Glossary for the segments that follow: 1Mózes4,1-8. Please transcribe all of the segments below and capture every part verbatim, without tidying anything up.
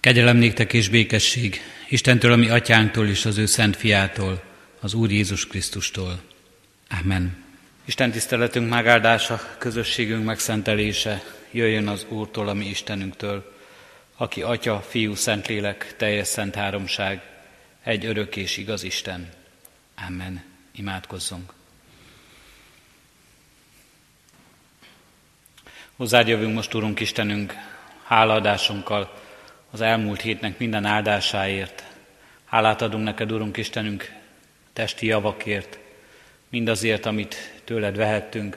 Kegyelem néktek és békesség Istentől, a mi atyánktól és az ő szent fiától, az Úr Jézus Krisztustól. Amen. Isten tiszteletünk megáldása, közösségünk megszentelése jöjjön az Úrtól, a mi Istenünktől, aki Atya, Fiú, Szentlélek, teljes szent háromság, egy örök és igaz Isten. Amen. Imádkozzunk. Hozzád jövünk most, Urunk Istenünk, hálaadásunkkal az elmúlt hétnek minden áldásáért. Hálát adunk neked, Urunk Istenünk, testi javakért, mindazért, amit tőled vehettünk.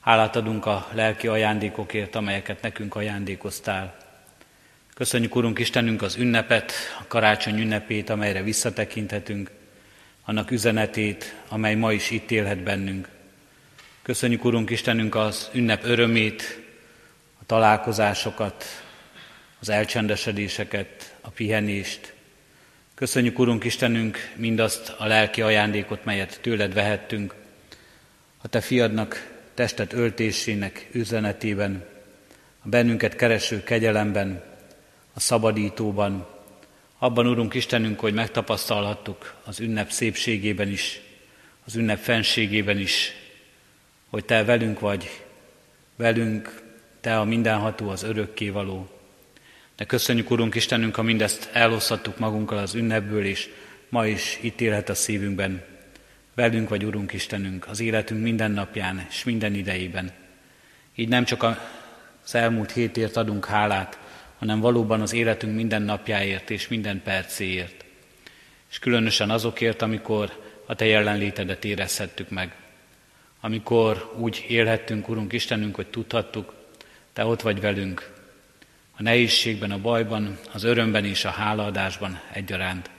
Hálát adunk a lelki ajándékokért, amelyeket nekünk ajándékoztál. Köszönjük, Urunk Istenünk, az ünnepet, a karácsony ünnepét, amelyre visszatekinthetünk, annak üzenetét, amely ma is itt élhet bennünk. Köszönjük, Urunk Istenünk, az ünnep örömét, a találkozásokat, az elcsendesedéseket, a pihenést. Köszönjük, Urunk Istenünk, mindazt a lelki ajándékot, melyet tőled vehettünk, a te fiadnak testet öltésének üzenetében, a bennünket kereső kegyelemben, a szabadítóban, abban, Urunk Istenünk, hogy megtapasztalhattuk az ünnep szépségében is, az ünnep fenségében is, hogy te velünk vagy, velünk, te a mindenható, az örökkévaló. De köszönjük, Urunk Istenünk, ha mindezt elhozhattuk magunkkal az ünnepből, és ma is itt élhet a szívünkben. Velünk vagy, Urunk Istenünk, az életünk minden napján és minden idejében. Így nem csak az elmúlt hétért adunk hálát, hanem valóban az életünk minden napjáért és minden percéért. És különösen azokért, amikor a te jelenlétedet érezhettük meg. Amikor úgy élhettünk, Urunk Istenünk, hogy tudhattuk, te ott vagy velünk. A nehézségben, a bajban, az örömben és a hálaadásban egyaránt.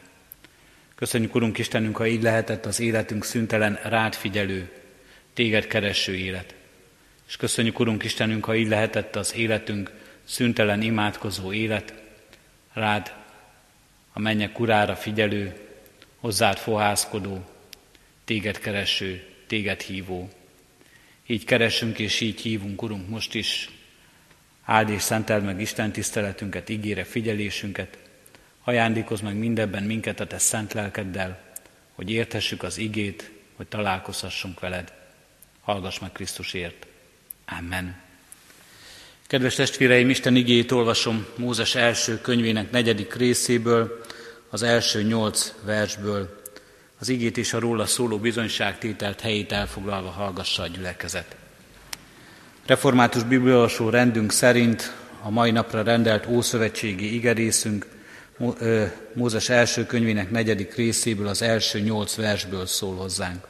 Köszönjük, Urunk Istenünk, ha így lehetett az életünk szüntelen rád figyelő, téged kereső élet. És köszönjük, Urunk Istenünk, ha így lehetett az életünk szüntelen imádkozó élet, rád a mennyek urára figyelő, hozzád fohászkodó, téged kereső, téged hívó. Így keresünk és így hívunk, Urunk, most is. Áld és szenteld meg Isten tiszteletünket, ígére figyelésünket, ajándékozz meg mindebben minket a te szent lelkeddel, hogy érthessük az igét, hogy találkozhassunk veled. Hallgass meg Krisztusért. Amen. Kedves testvéreim, Isten igéjét olvasom Mózes első könyvének negyedik részéből, az első nyolc versből. Az igét és a róla szóló bizonyságtételt helyét elfoglalva hallgassa a gyülekezet. Református bibliaolvasó rendünk szerint a mai napra rendelt ószövetségi igerészünk Mózes első könyvének negyedik részéből, az első nyolc versből szól hozzánk.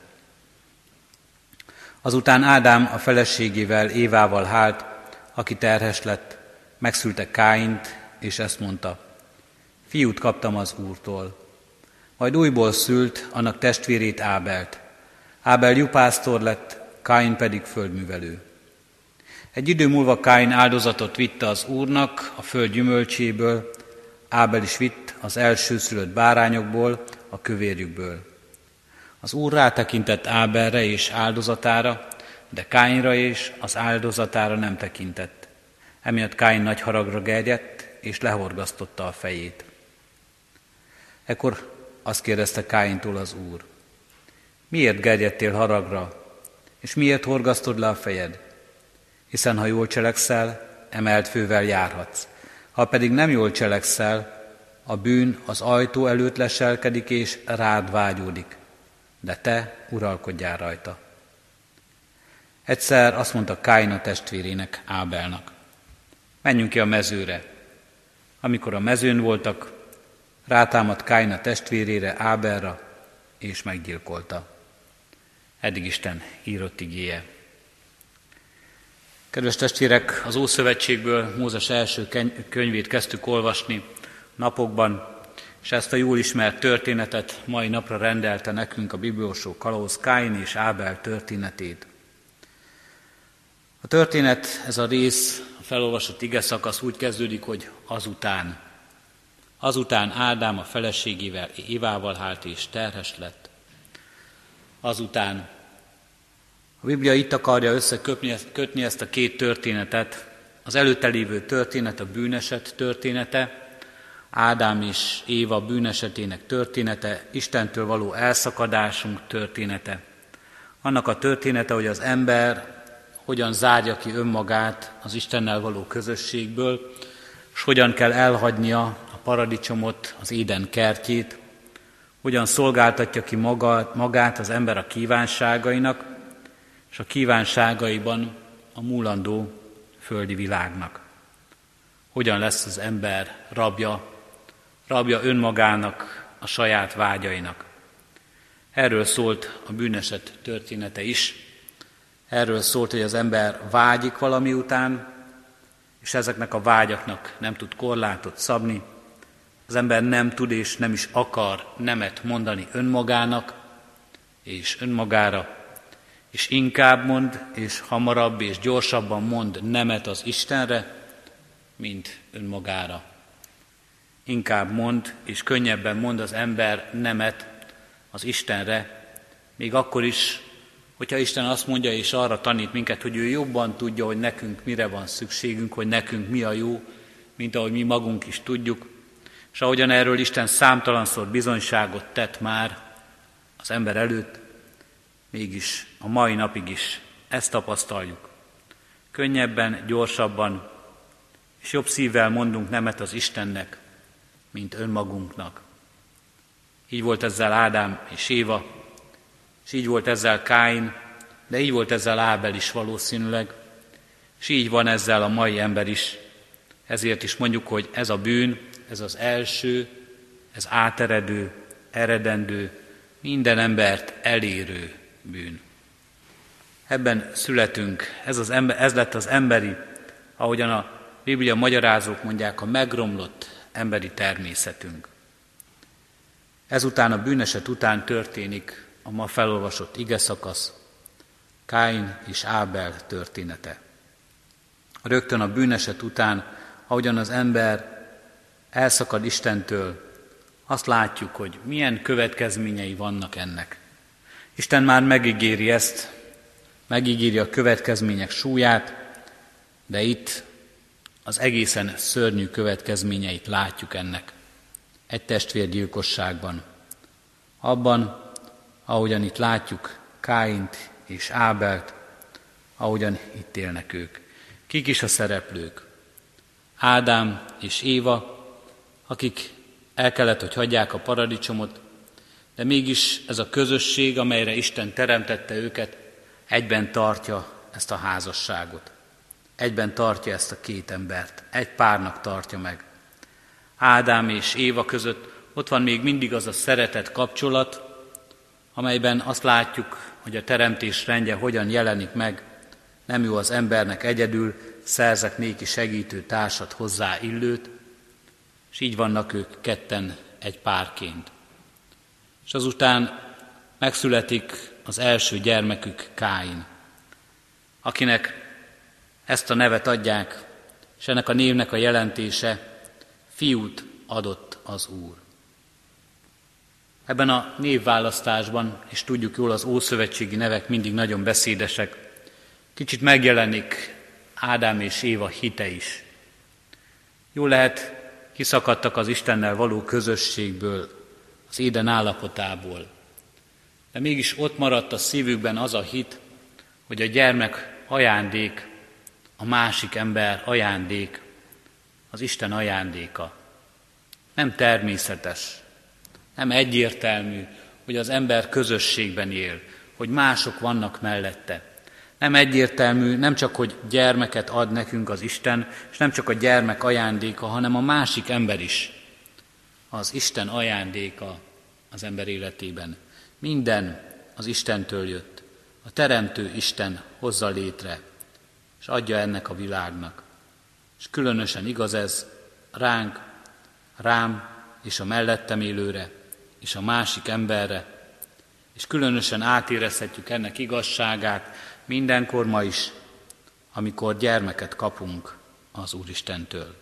Azután Ádám a feleségével, Évával hált, aki terhes lett, megszülte Káint, és ezt mondta: fiút kaptam az Úrtól. Majd újból szült annak testvérét, Ábelt. Ábel juhásztor lett, Káin pedig földművelő. Egy idő múlva Káin áldozatot vitte az Úrnak a föld gyümölcséből, Ábel is vitt az elsőszülött bárányokból, a kövérjükből. Az Úr rátekintett Ábelre és áldozatára, de Káinra és az áldozatára nem tekintett. Emiatt Káin nagy haragra gerjedt, és lehorgasztotta a fejét. Ekkor azt kérdezte Káintól az Úr: miért gerjedtél haragra, és miért horgasztod le a fejed? Hiszen ha jól cselekszel, emelt fővel járhatsz. Ha pedig nem jól cselekszel, a bűn az ajtó előtt leselkedik és rád vágyódik, de te uralkodjál rajta. Egyszer azt mondta Káin a testvérének, Ábelnak: menjünk ki a mezőre. Amikor a mezőn voltak, rátámadt Káin a testvérére, Ábelra, és meggyilkolta. Eddig Isten írott igéje. Kedves testvérek, az Ószövetségből Mózes első könyvét kezdtük olvasni napokban, és ezt a jól ismert történetet mai napra rendelte nekünk a bibliaolvasó kalauz, Káin és Ábel történetét. A történet, ez a rész, a felolvasott igeszakasz úgy kezdődik, hogy azután. Azután Ádám a feleségével, Évával hált, és terhes lett. Azután. A Biblia itt akarja összekötni ezt a két történetet. Az előtte lévő történet a bűneset története, Ádám és Éva bűnesetének története, Istentől való elszakadásunk története. Annak a története, hogy az ember hogyan zárja ki önmagát az Istennel való közösségből, és hogyan kell elhagynia a paradicsomot, az Éden kertjét, hogyan szolgáltatja ki maga, magát az ember a kívánságainak, és a kívánságaiban a múlandó földi világnak. Hogyan lesz az ember rabja, rabja önmagának, a saját vágyainak. Erről szólt a bűneset története is. Erről szólt, hogy az ember vágyik valami után, és ezeknek a vágyaknak nem tud korlátot szabni. Az ember nem tud és nem is akar nemet mondani önmagának és önmagára, és inkább mond, és hamarabb és gyorsabban mond nemet az Istenre, mint önmagára. Inkább mond, és könnyebben mond az ember nemet az Istenre, még akkor is, hogyha Isten azt mondja és arra tanít minket, hogy ő jobban tudja, hogy nekünk mire van szükségünk, hogy nekünk mi a jó, mint ahogy mi magunk is tudjuk, és ahogyan erről Isten számtalanszor bizonyságot tett már az ember előtt, mégis a mai napig is ezt tapasztaljuk. Könnyebben, gyorsabban és jobb szívvel mondunk nemet az Istennek, mint önmagunknak. Így volt ezzel Ádám és Éva, és így volt ezzel Káin, de így volt ezzel Ábel is valószínűleg, és így van ezzel a mai ember is. Ezért is mondjuk, hogy ez a bűn, ez az első, ez áteredő, eredendő, minden embert elérő bűn. Ebben születünk, ez, az ember, ez lett az emberi, ahogyan a Biblia magyarázók mondják, a megromlott emberi természetünk. Ezután, a bűneset után történik a ma felolvasott igeszakasz, Káin és Ábel története. Rögtön a bűneset után, ahogyan az ember elszakad Istentől, azt látjuk, hogy milyen következményei vannak ennek. Isten már megígéri ezt, megígéri a következmények súlyát, de itt az egészen szörnyű következményeit látjuk ennek. Egy testvérgyilkosságban. Abban, ahogyan itt látjuk Káint és Ábelt, ahogyan itt élnek ők. Kik is a szereplők? Ádám és Éva, akik el kellett, hogy hagyják a paradicsomot, de mégis ez a közösség, amelyre Isten teremtette őket, egyben tartja ezt a házasságot. Egyben tartja ezt a két embert, egy párnak tartja meg. Ádám és Éva között ott van még mindig az a szeretet kapcsolat, amelyben azt látjuk, hogy a teremtés rendje hogyan jelenik meg. Nem jó az embernek egyedül, szerzek néki segítő társat, hozzá illőt, és így vannak ők ketten egy párként. És azután megszületik az első gyermekük, Káin, akinek ezt a nevet adják, és ennek a névnek a jelentése: fiút adott az Úr. Ebben a névválasztásban, és tudjuk jól, az ószövetségi nevek mindig nagyon beszédesek, kicsit megjelenik Ádám és Éva hite is. Jól lehet, kiszakadtak az Istennel való közösségből, az Éden állapotából, de mégis ott maradt a szívükben az a hit, hogy a gyermek ajándék, a másik ember ajándék, az Isten ajándéka. Nem természetes, nem egyértelmű, hogy az ember közösségben él, hogy mások vannak mellette. Nem egyértelmű, nem csak, hogy gyermeket ad nekünk az Isten, és nem csak a gyermek ajándéka, hanem a másik ember is. Az Isten ajándéka az ember életében. Minden az Istentől jött. A teremtő Isten hozza létre, és adja ennek a világnak. És különösen igaz ez ránk, rám és a mellettem élőre, és a másik emberre, és különösen átérezhetjük ennek igazságát mindenkor ma is, amikor gyermeket kapunk az Úristentől.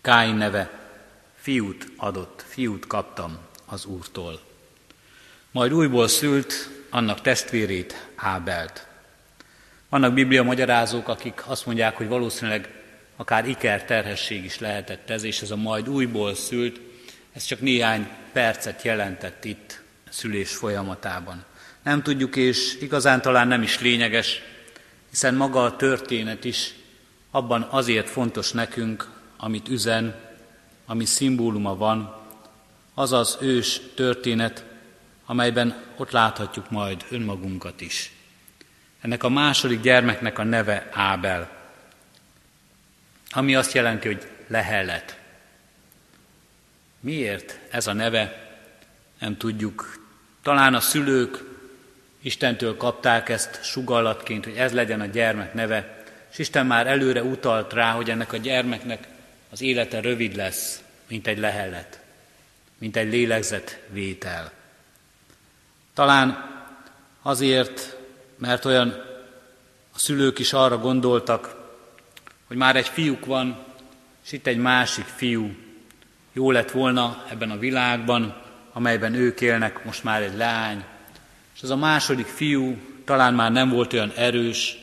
Káin neve: fiút adott, fiút kaptam az Úrtól. Majd újból szült annak testvérét, Ábelt. Vannak biblia magyarázók, akik azt mondják, hogy valószínűleg akár ikerterhesség is lehetett ez, és ez a majd újból szült, ez csak néhány percet jelentett itt a szülés folyamatában. Nem tudjuk, és igazán talán nem is lényeges, hiszen maga a történet is abban azért fontos nekünk, amit üzen, ami szimbóluma van, az az ős történet, amelyben ott láthatjuk majd önmagunkat is. Ennek a második gyermeknek a neve Ábel, ami azt jelenti, hogy lehelet. Miért ez a neve? Nem tudjuk. Talán a szülők Istentől kapták ezt sugallatként, hogy ez legyen a gyermek neve, és Isten már előre utalt rá, hogy ennek a gyermeknek az élete rövid lesz, mint egy lehelet, mint egy lélegzetvétel. Talán azért, mert olyan a szülők is arra gondoltak, hogy már egy fiúk van, és itt egy másik fiú. Jó lett volna ebben a világban, amelyben ők élnek, most már egy lány. És az a második fiú talán már nem volt olyan erős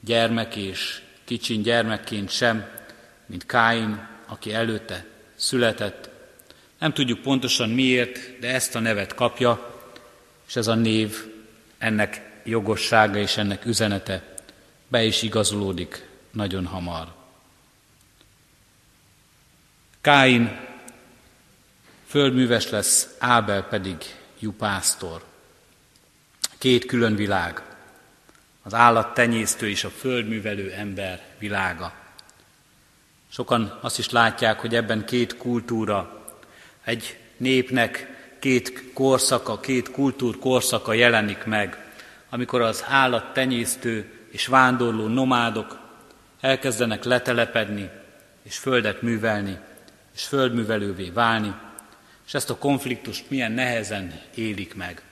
gyermek és kicsin gyermekként sem, mint Káin, aki előtte született. Nem tudjuk pontosan miért, de ezt a nevet kapja, és ez a név, ennek jogossága és ennek üzenete be is igazolódik nagyon hamar. Káin földműves lesz, Ábel pedig juhásztor. Két külön világ, az állattenyésztő és a földművelő ember világa. Sokan azt is látják, hogy ebben két kultúra, egy népnek két korszaka, két kultúr korszaka jelenik meg, amikor az állattenyésztő és vándorló nomádok elkezdenek letelepedni, és földet művelni, és földművelővé válni, és ezt a konfliktust milyen nehezen élik meg.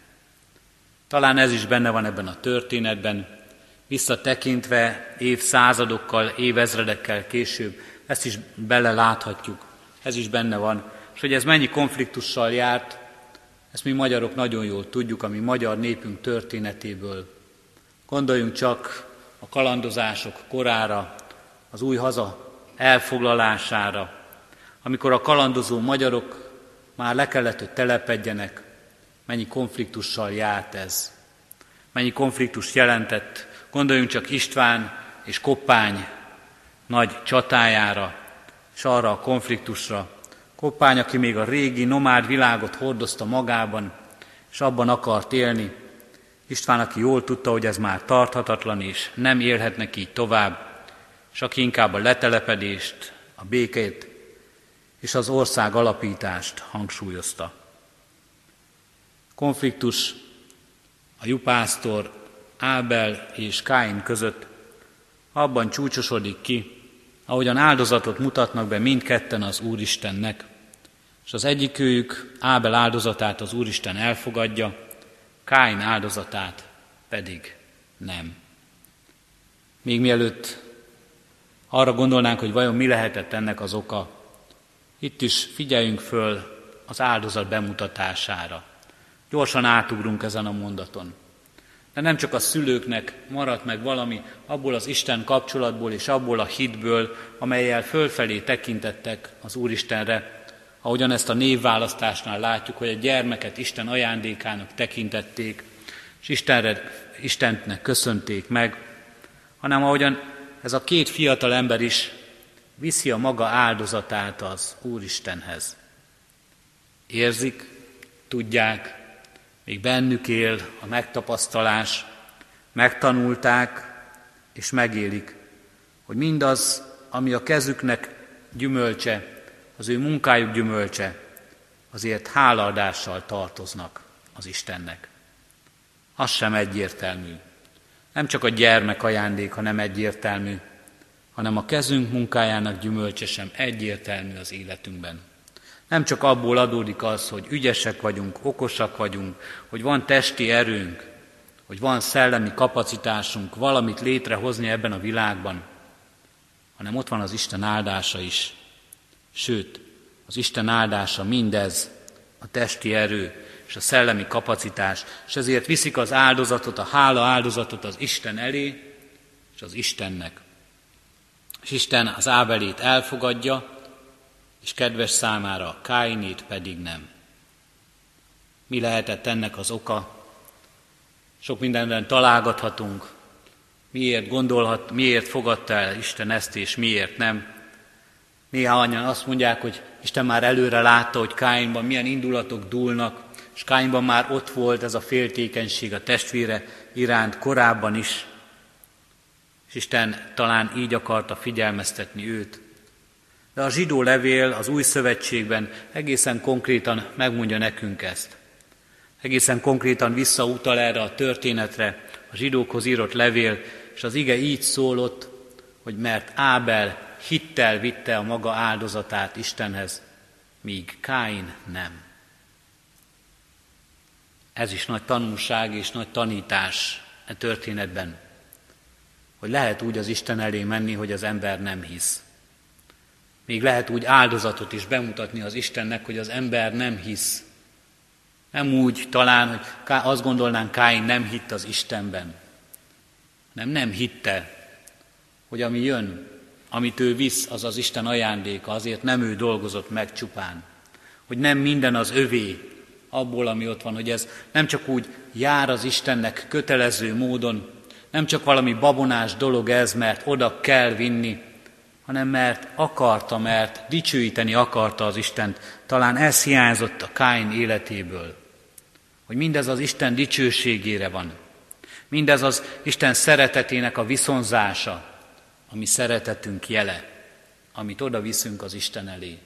Talán ez is benne van ebben a történetben, visszatekintve évszázadokkal, évezredekkel később, ezt is beleláthatjuk, ez is benne van. És hogy ez mennyi konfliktussal járt, ezt mi magyarok nagyon jól tudjuk, ami magyar népünk történetéből. Gondoljunk csak a kalandozások korára, az új haza elfoglalására, amikor a kalandozó magyarok már le kellett, hogy telepedjenek, mennyi konfliktussal járt ez, mennyi konfliktus jelentett. Gondoljunk csak István és Koppány nagy csatájára, és arra a konfliktusra. Koppány, aki még a régi nomád világot hordozta magában, és abban akart élni. István, aki jól tudta, hogy ez már tarthatatlan, és nem élhetnek így tovább, és aki inkább a letelepedést, a békét és az ország alapítást hangsúlyozta. Konfliktus a juhásztor Ábel és Káin között abban csúcsosodik ki, ahogyan áldozatot mutatnak be mindketten az Úristennek, és az egyikőjük Ábel áldozatát az Úristen elfogadja, Káin áldozatát pedig nem. Még mielőtt arra gondolnánk, hogy vajon mi lehetett ennek az oka, itt is figyeljünk föl az áldozat bemutatására. Gyorsan átugrunk ezen a mondaton. De nem csak a szülőknek maradt meg valami abból az Isten kapcsolatból és abból a hitből, amelyel fölfelé tekintettek az Úristenre, ahogyan ezt a névválasztásnál látjuk, hogy a gyermeket Isten ajándékának tekintették, és Istenre, Istennek köszönték meg, hanem ahogyan ez a két fiatal ember is viszi a maga áldozatát az Úristenhez. Érzik, tudják, még bennük él a megtapasztalás, megtanulták és megélik, hogy mindaz, ami a kezüknek gyümölcse, az ő munkájuk gyümölcse, azért hálaadással tartoznak az Istennek. Az sem egyértelmű. Nem csak a gyermek ajándéka nem egyértelmű, hanem a kezünk munkájának gyümölcse sem egyértelmű az életünkben. Nem csak abból adódik az, hogy ügyesek vagyunk, okosak vagyunk, hogy van testi erőnk, hogy van szellemi kapacitásunk valamit létrehozni ebben a világban, hanem ott van az Isten áldása is. Sőt, az Isten áldása mindez, a testi erő és a szellemi kapacitás, és ezért viszik az áldozatot, a hála áldozatot az Isten elé és az Istennek. És Isten az Ábelit elfogadja, és kedves számára Káinét pedig nem. Mi lehetett ennek az oka? Sok mindenben találgathatunk, miért gondolhat, miért fogadta el Isten ezt, és miért nem. Néhányan azt mondják, hogy Isten már előre látta, hogy Káinban milyen indulatok dúlnak, és Káinban már ott volt ez a féltékenység a testvére iránt korábban is, és Isten talán így akarta figyelmeztetni őt. De a zsidó levél az új szövetségben egészen konkrétan megmondja nekünk ezt. Egészen konkrétan visszautal erre a történetre a zsidókhoz írott levél, és az ige így szólott, hogy mert Ábel hittel vitte a maga áldozatát Istenhez, míg Káin nem. Ez is nagy tanulság és nagy tanítás e történetben, hogy lehet úgy az Isten elé menni, hogy az ember nem hisz. Még lehet úgy áldozatot is bemutatni az Istennek, hogy az ember nem hisz. Nem úgy talán, hogy azt gondolnánk, Káin nem hitt az Istenben. Nem, nem hitte, hogy ami jön, amit ő visz, az az Isten ajándéka, azért nem ő dolgozott meg csupán. Hogy nem minden az övé, abból, ami ott van, hogy ez nem csak úgy jár az Istennek kötelező módon, nem csak valami babonás dolog ez, mert oda kell vinni, hanem mert akarta, mert dicsőíteni akarta az Istent. Talán ez hiányzott a Káin életéből, hogy mindez az Isten dicsőségére van. Mindez az Isten szeretetének a viszonzása, ami szeretetünk jele, amit oda viszünk az Isten elé.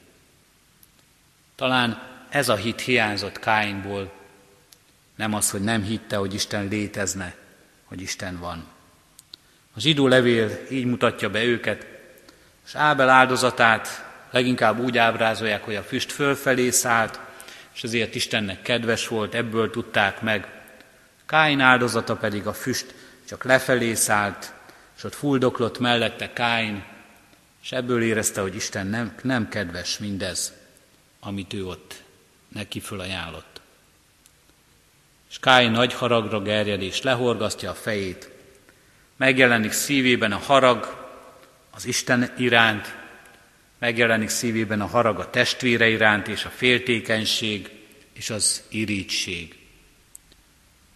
Talán ez a hit hiányzott Káinból, nem az, hogy nem hitte, hogy Isten létezne, hogy Isten van. A zsidó levél így mutatja be őket, és Ábel áldozatát leginkább úgy ábrázolják, hogy a füst fölfelé szállt, és ezért Istennek kedves volt, ebből tudták meg. Káin áldozata pedig a füst csak lefelé szállt, és ott fuldoklott mellette Káin, és ebből érezte, hogy Isten nem, nem kedves mindez, amit ő ott neki fölajánlott. És Káin nagy haragra gerjed, és lehorgasztja a fejét. Megjelenik szívében a harag az Isten iránt, megjelenik szívében a harag a testvére iránt, és a féltékenység, és az irigység.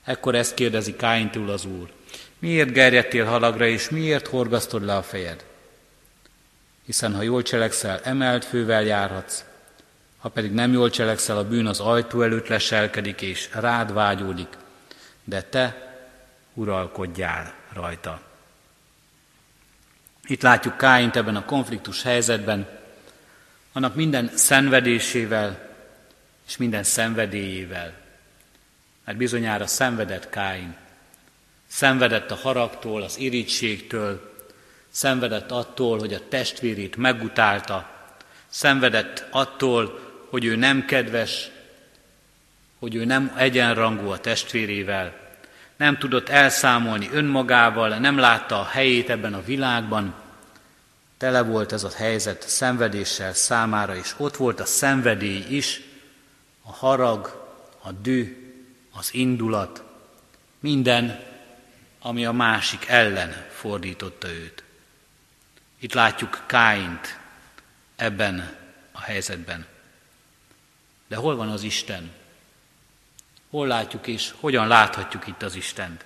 Ekkor ezt kérdezi Káintól az Úr: miért gerjedtél haragra, és miért horgasztod le a fejed? Hiszen ha jól cselekszel, emelt fővel járhatsz, ha pedig nem jól cselekszel, a bűn az ajtó előtt leselkedik, és rád vágyódik, de te uralkodjál rajta. Itt látjuk Káint ebben a konfliktus helyzetben, annak minden szenvedésével és minden szenvedélyével. Mert bizonyára szenvedett Káin. Szenvedett a haragtól, az irítségtől, szenvedett attól, hogy a testvérét megutálta, szenvedett attól, hogy ő nem kedves, hogy ő nem egyenrangú a testvérével, nem tudott elszámolni önmagával, nem látta a helyét ebben a világban. Tele volt ez a helyzet szenvedéssel számára, és ott volt a szenvedély is, a harag, a düh, az indulat, minden, ami a másik ellen fordította őt. Itt látjuk Káint ebben a helyzetben. De hol van az Isten? Hol látjuk és hogyan láthatjuk itt az Istent?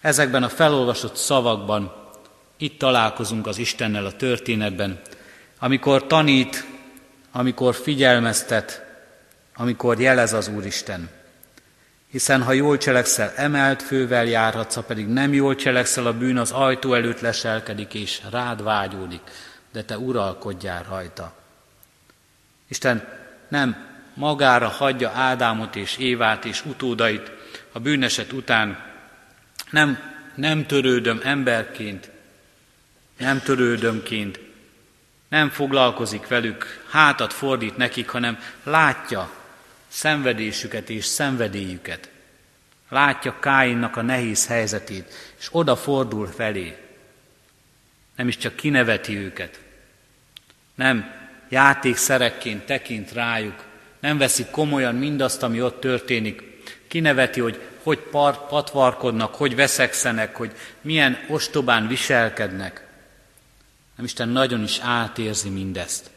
Ezekben a felolvasott szavakban itt találkozunk az Istennel a történetben, amikor tanít, amikor figyelmeztet, amikor jelez az Úristen. Hiszen ha jól cselekszel, emelt fővel járhatsz, ha pedig nem jól cselekszel, a bűn az ajtó előtt leselkedik és rád vágyódik, de te uralkodjál rajta. Isten nem magára hagyja Ádámot és Évát és utódait a bűneset után. Nem, nem törődöm emberként, nem törődömként, nem foglalkozik velük, hátat fordít nekik, hanem látja szenvedésüket és szenvedélyüket. Látja Káinnak a nehéz helyzetét, és odafordul felé. Nem is csak kineveti őket, nem játékszerekként tekint rájuk, nem veszik komolyan mindazt, ami ott történik. Kineveti, hogy hogy part, patvarkodnak, hogy veszekszenek, hogy milyen ostobán viselkednek. nem Isten nagyon is átérzi mindezt,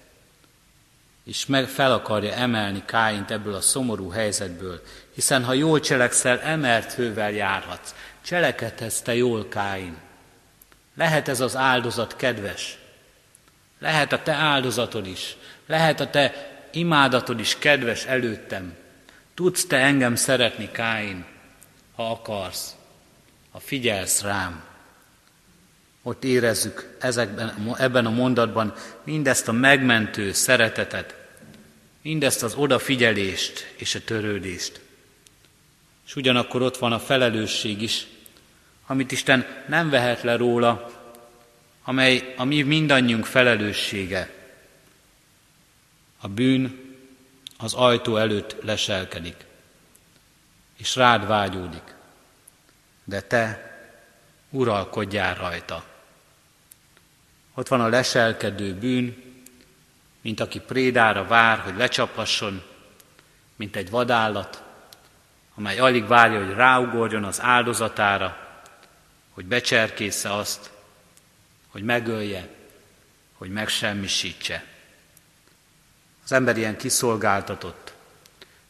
és meg fel akarja emelni Káint ebből a szomorú helyzetből, hiszen ha jól cselekszel, emelt hővel járhatsz. Cselekedhetsz te jól, Káin. Lehet ez az áldozat kedves. Lehet a te áldozatod is. Lehet a te imádatod is kedves előttem. Tudsz te engem szeretni, Káin, ha akarsz, ha figyelsz rám. Ott érezzük ezekben, ebben a mondatban mindezt a megmentő szeretetet, mindezt az odafigyelést és a törődést. És ugyanakkor ott van a felelősség is, amit Isten nem vehet le róla, amely a mi mindannyiunk felelőssége. A bűn az ajtó előtt leselkedik, és rád vágyódik, de te uralkodjál rajta. Ott van a leselkedő bűn, mint aki prédára vár, hogy lecsaphasson, mint egy vadállat, amely alig várja, hogy ráugorjon az áldozatára, hogy becserkészze azt, hogy megölje, hogy megsemmisítse. Az ember ilyen kiszolgáltatott,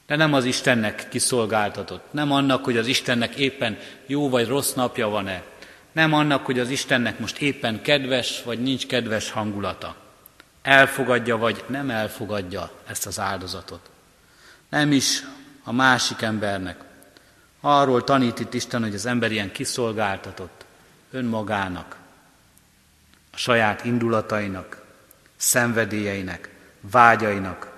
de nem az Istennek kiszolgáltatott, nem annak, hogy az Istennek éppen jó vagy rossz napja van-e, nem annak, hogy az Istennek most éppen kedves vagy nincs kedves hangulata. Elfogadja vagy nem elfogadja ezt az áldozatot. Nem is a másik embernek. Arról tanít itt Isten, hogy az ember ilyen kiszolgáltatott önmagának, a saját indulatainak, szenvedélyeinek, vágyainak,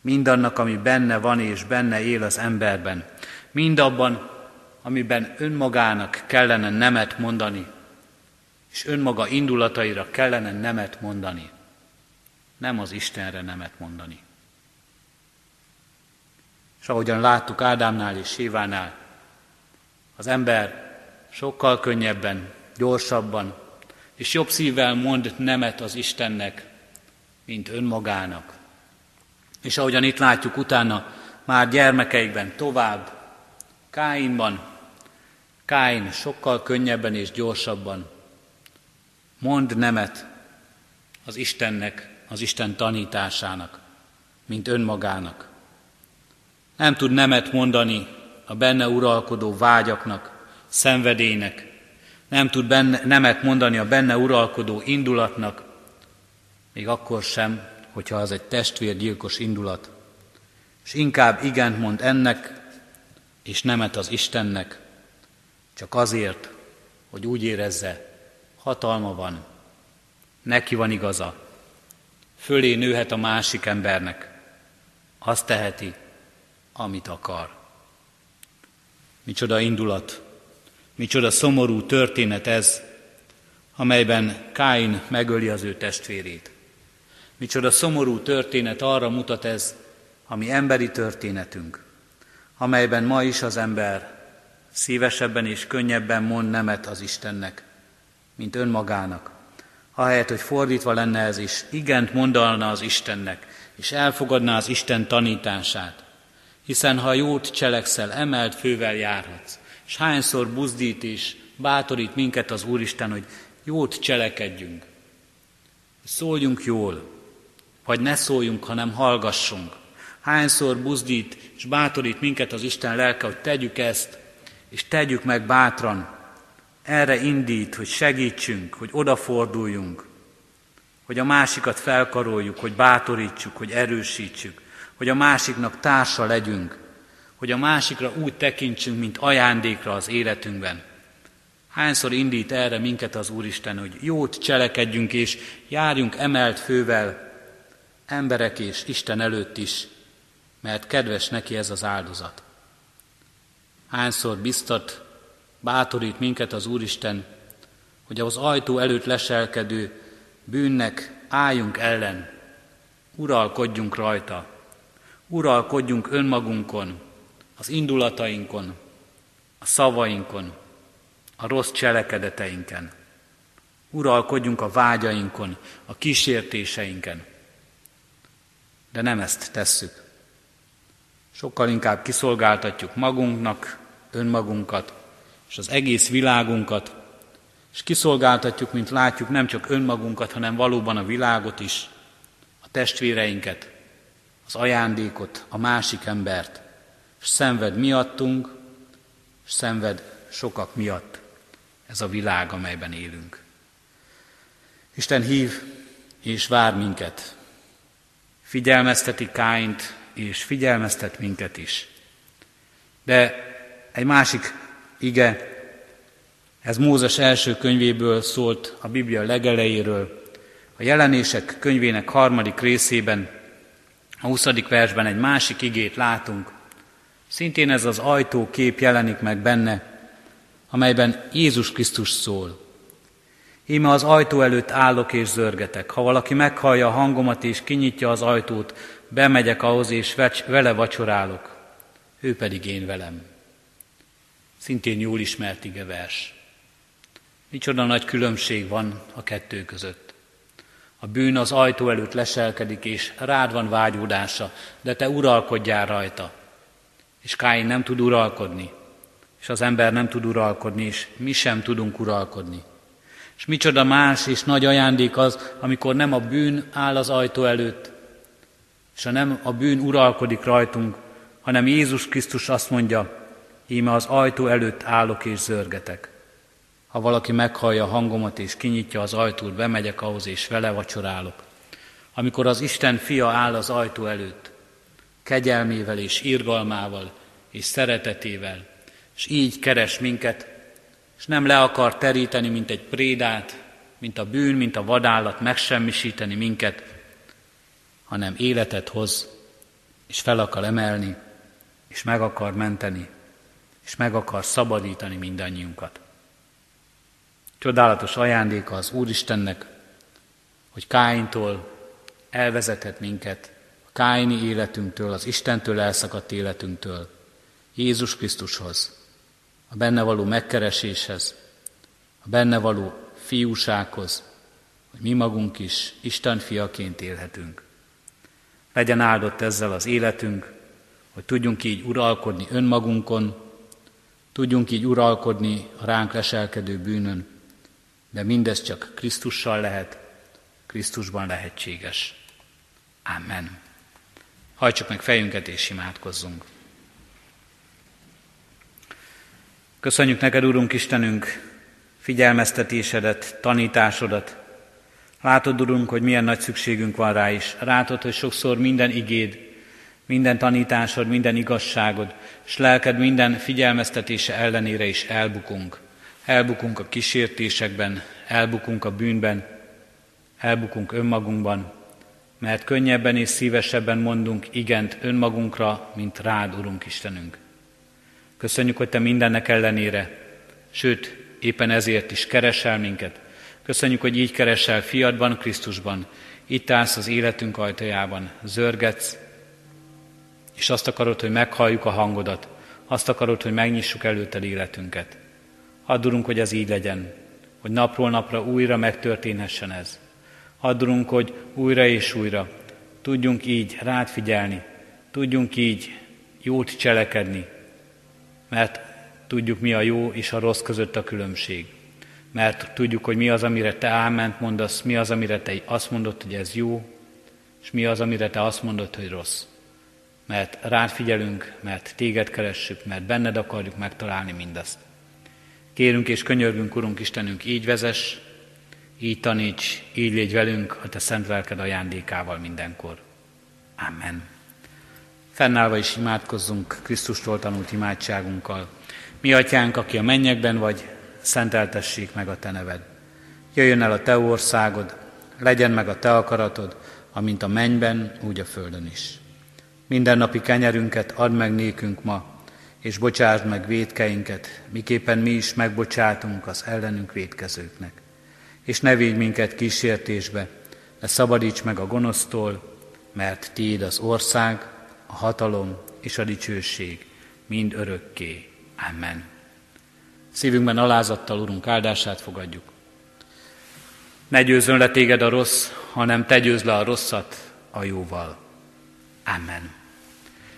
mindannak, ami benne van és benne él az emberben, mindabban, amiben önmagának kellene nemet mondani, és önmaga indulataira kellene nemet mondani, nem az Istenre nemet mondani. És ahogyan láttuk Ádámnál és Évánál, az ember sokkal könnyebben, gyorsabban és jobb szívvel mond nemet az Istennek, mint önmagának. És ahogyan itt látjuk utána, már gyermekeikben tovább, Káinban, Káin sokkal könnyebben és gyorsabban mond nemet az Istennek, az Isten tanításának, mint önmagának. Nem tud nemet mondani a benne uralkodó vágyaknak, szenvedélynek. Nem tud benne, nemet mondani a benne uralkodó indulatnak, még akkor sem, hogyha az egy testvérgyilkos indulat. És inkább igent mond ennek, és nemet az Istennek, csak azért, hogy úgy érezze, hatalma van, neki van igaza. Fölé nőhet a másik embernek, azt teheti, amit akar. Micsoda indulat, micsoda szomorú történet ez, amelyben Káin megöli az ő testvérét. Micsoda szomorú történet arra mutat ez, ami emberi történetünk, amelyben ma is az ember szívesebben és könnyebben mond nemet az Istennek, mint önmagának. Ahelyett, hogy fordítva lenne ez is, igent mondalna az Istennek, és elfogadná az Isten tanítását. Hiszen ha jót cselekszel, emelt fővel járhatsz. És hányszor buzdít és bátorít minket az Úristen, hogy jót cselekedjünk. Szóljunk jól, vagy ne szóljunk, hanem hallgassunk. Hányszor buzdít és bátorít minket az Isten lelke, hogy tegyük ezt, és tegyük meg bátran. Erre indít, hogy segítsünk, hogy odaforduljunk, hogy a másikat felkaroljuk, hogy bátorítsuk, hogy erősítsük, hogy a másiknak társa legyünk, hogy a másikra úgy tekintsünk, mint ajándékra az életünkben. Hányszor indít erre minket az Úristen, hogy jót cselekedjünk és járjunk emelt fővel, emberek és Isten előtt is, mert kedves neki ez az áldozat. Hányszor biztat, bátorít minket az Úristen, hogy az ajtó előtt leselkedő bűnnek álljunk ellen, uralkodjunk rajta, uralkodjunk önmagunkon, az indulatainkon, a szavainkon, a rossz cselekedeteinken. Uralkodjunk a vágyainkon, a kísértéseinken. De nem ezt tesszük. Sokkal inkább kiszolgáltatjuk magunknak, önmagunkat és az egész világunkat, és kiszolgáltatjuk, mint látjuk, nem csak önmagunkat, hanem valóban a világot is, a testvéreinket, az ajándékot, a másik embert, és szenved miattunk, és szenved sokak miatt ez a világ, amelyben élünk. Isten hív és vár minket, figyelmezteti Káint, és figyelmeztet minket is. De egy másik ige, ez Mózes első könyvéből szólt, a Biblia legelejéről, a Jelenések könyvének harmadik részében, a huszadik versben egy másik igét látunk, szintén ez az ajtókép jelenik meg benne, amelyben Jézus Krisztus szól. Íme az ajtó előtt állok és zörgetek. Ha valaki meghallja a hangomat és kinyitja az ajtót, bemegyek ahhoz és vele vacsorálok, ő pedig én velem. Szintén jól ismert ige vers. Micsoda nagy különbség van a kettő között. A bűn az ajtó előtt leselkedik, és rád van vágyódása, de te uralkodjál rajta. És Káin nem tud uralkodni, és az ember nem tud uralkodni, és mi sem tudunk uralkodni. És micsoda más és nagy ajándék az, amikor nem a bűn áll az ajtó előtt, és ha nem a bűn uralkodik rajtunk, hanem Jézus Krisztus azt mondja, íme az ajtó előtt állok és zörgetek. Ha valaki meghallja a hangomat és kinyitja az ajtót, bemegyek ahhoz és vele vacsorálok. Amikor az Isten fia áll az ajtó előtt, kegyelmével és irgalmával és szeretetével, és így keres minket, és nem le akar teríteni, mint egy prédát, mint a bűn, mint a vadállat, megsemmisíteni minket, hanem életet hoz, és fel akar emelni, és meg akar menteni, és meg akar szabadítani mindannyiunkat. Csodálatos ajándéka az Úristennek, hogy Káintól elvezethet minket, a káini életünktől, az Istentől elszakadt életünktől, Jézus Krisztushoz, a benne való megkereséshez, a benne való fiúsághoz, hogy mi magunk is Isten fiaként élhetünk. Legyen áldott ezzel az életünk, hogy tudjunk így uralkodni önmagunkon, tudjunk így uralkodni a ránk leselkedő bűnön, de mindez csak Krisztussal lehet, Krisztusban lehetséges. Amen. Hajtsuk meg fejünket és imádkozzunk. Köszönjük neked, Urunk Istenünk, figyelmeztetésedet, tanításodat. Látod, Urunk, hogy milyen nagy szükségünk van rá is. Látod, hogy sokszor minden igéd, minden tanításod, minden igazságod, és lelked minden figyelmeztetése ellenére is elbukunk. Elbukunk a kísértésekben, elbukunk a bűnben, elbukunk önmagunkban, mert könnyebben és szívesebben mondunk igent önmagunkra, mint rád, Urunk Istenünk. Köszönjük, hogy te mindennek ellenére, sőt, éppen ezért is keresel minket. Köszönjük, hogy így keresel fiadban, Krisztusban. Itt állsz az életünk ajtajában, zörgetsz, és azt akarod, hogy meghalljuk a hangodat, azt akarod, hogy megnyissuk előtted életünket. Add, Urunk, hogy ez így legyen, hogy napról napra újra megtörténhessen ez. Add, Urunk, hogy újra és újra tudjunk így rád figyelni, tudjunk így jót cselekedni, mert tudjuk, mi a jó és a rossz között a különbség. Mert tudjuk, hogy mi az, amire te áment mondasz, mi az, amire te azt mondod, hogy ez jó, és mi az, amire te azt mondod, hogy rossz. Mert rád figyelünk, mert téged keressük, mert benned akarjuk megtalálni mindazt. Kérünk és könyörgünk, Urunk Istenünk, így vezess, így taníts, így légy velünk a te szent lelked ajándékával mindenkor. Amen. Fennállva is imádkozzunk Krisztustól tanult imádságunkkal. Mi atyánk, aki a mennyekben vagy, szenteltessék meg a te neved. Jöjjön el a te országod, legyen meg a te akaratod, amint a mennyben, úgy a földön is. Mindennapi kenyerünket add meg nékünk ma, és bocsásd meg vétkeinket, miképpen mi is megbocsátunk az ellenünk vétkezőknek. És ne védj minket kísértésbe, de szabadíts meg a gonosztól, mert tiéd az ország, a hatalom és a dicsőség mind örökké. Amen. Szívünkben alázattal, Urunk, áldását fogadjuk. Ne győzzön le téged a rossz, hanem te győzd le a rosszat a jóval. Amen.